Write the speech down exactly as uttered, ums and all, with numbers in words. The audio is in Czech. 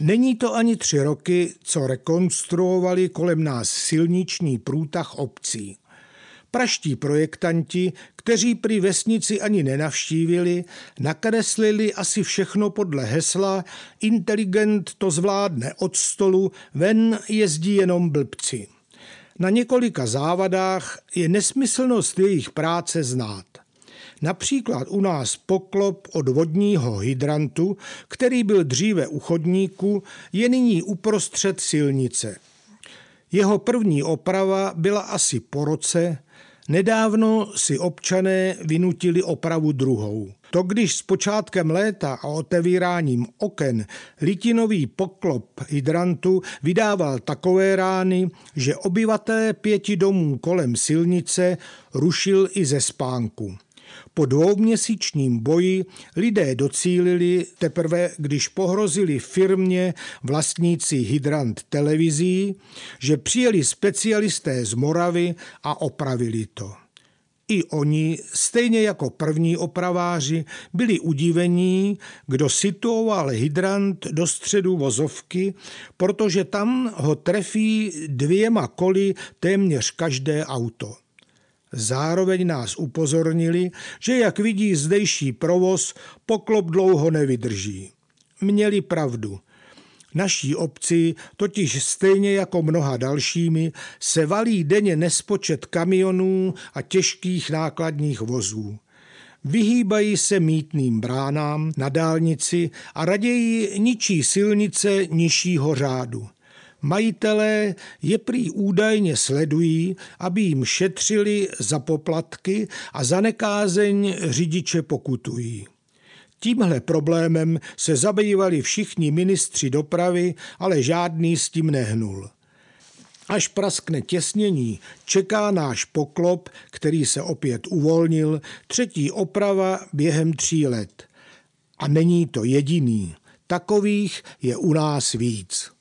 Není to ani tři roky, co rekonstruovali kolem nás silniční průtah obcí. Praští projektanti, kteří prý vesnici ani nenavštívili, nakreslili asi všechno podle hesla "Inteligent to zvládne od stolu, ven jezdí jenom blbci". Na několika závadách je nesmyslnost jejich práce znát. Například u nás poklop od vodního hydrantu, který byl dříve u chodníku, je nyní uprostřed silnice. Jeho první oprava byla asi po roce, nedávno si občané vynutili opravu druhou. To, když s počátkem léta a otevíráním oken litinový poklop hydrantu vydával takové rány, že obyvatelé pěti domů kolem silnice rušil i ze spánku. Po dvouměsíčním boji lidé docílili teprve, když pohrozili firmě vlastníci hydrant televizí, že přijeli specialisté z Moravy a opravili to. I oni, stejně jako první opraváři, byli udivení, kdo situoval hydrant do středu vozovky, protože tam ho trefí dvěma koly téměř každé auto. Zároveň nás upozornili, že jak vidí zdejší provoz, poklop dlouho nevydrží. Měli pravdu. Naší obci, totiž stejně jako mnoha dalšími, se valí denně nespočet kamionů a těžkých nákladních vozů. Vyhýbají se mýtným bránám na dálnici a raději ničí silnice nižšího řádu. Majitelé je prý údajně sledují, aby jim šetřili za poplatky a za nekázeň řidiče pokutují. Tímhle problémem se zabývali všichni ministři dopravy, ale žádný s tím nehnul. Až praskne těsnění, čeká náš poklop, který se opět uvolnil, třetí oprava během tří let. A není to jediný. Takových je u nás víc.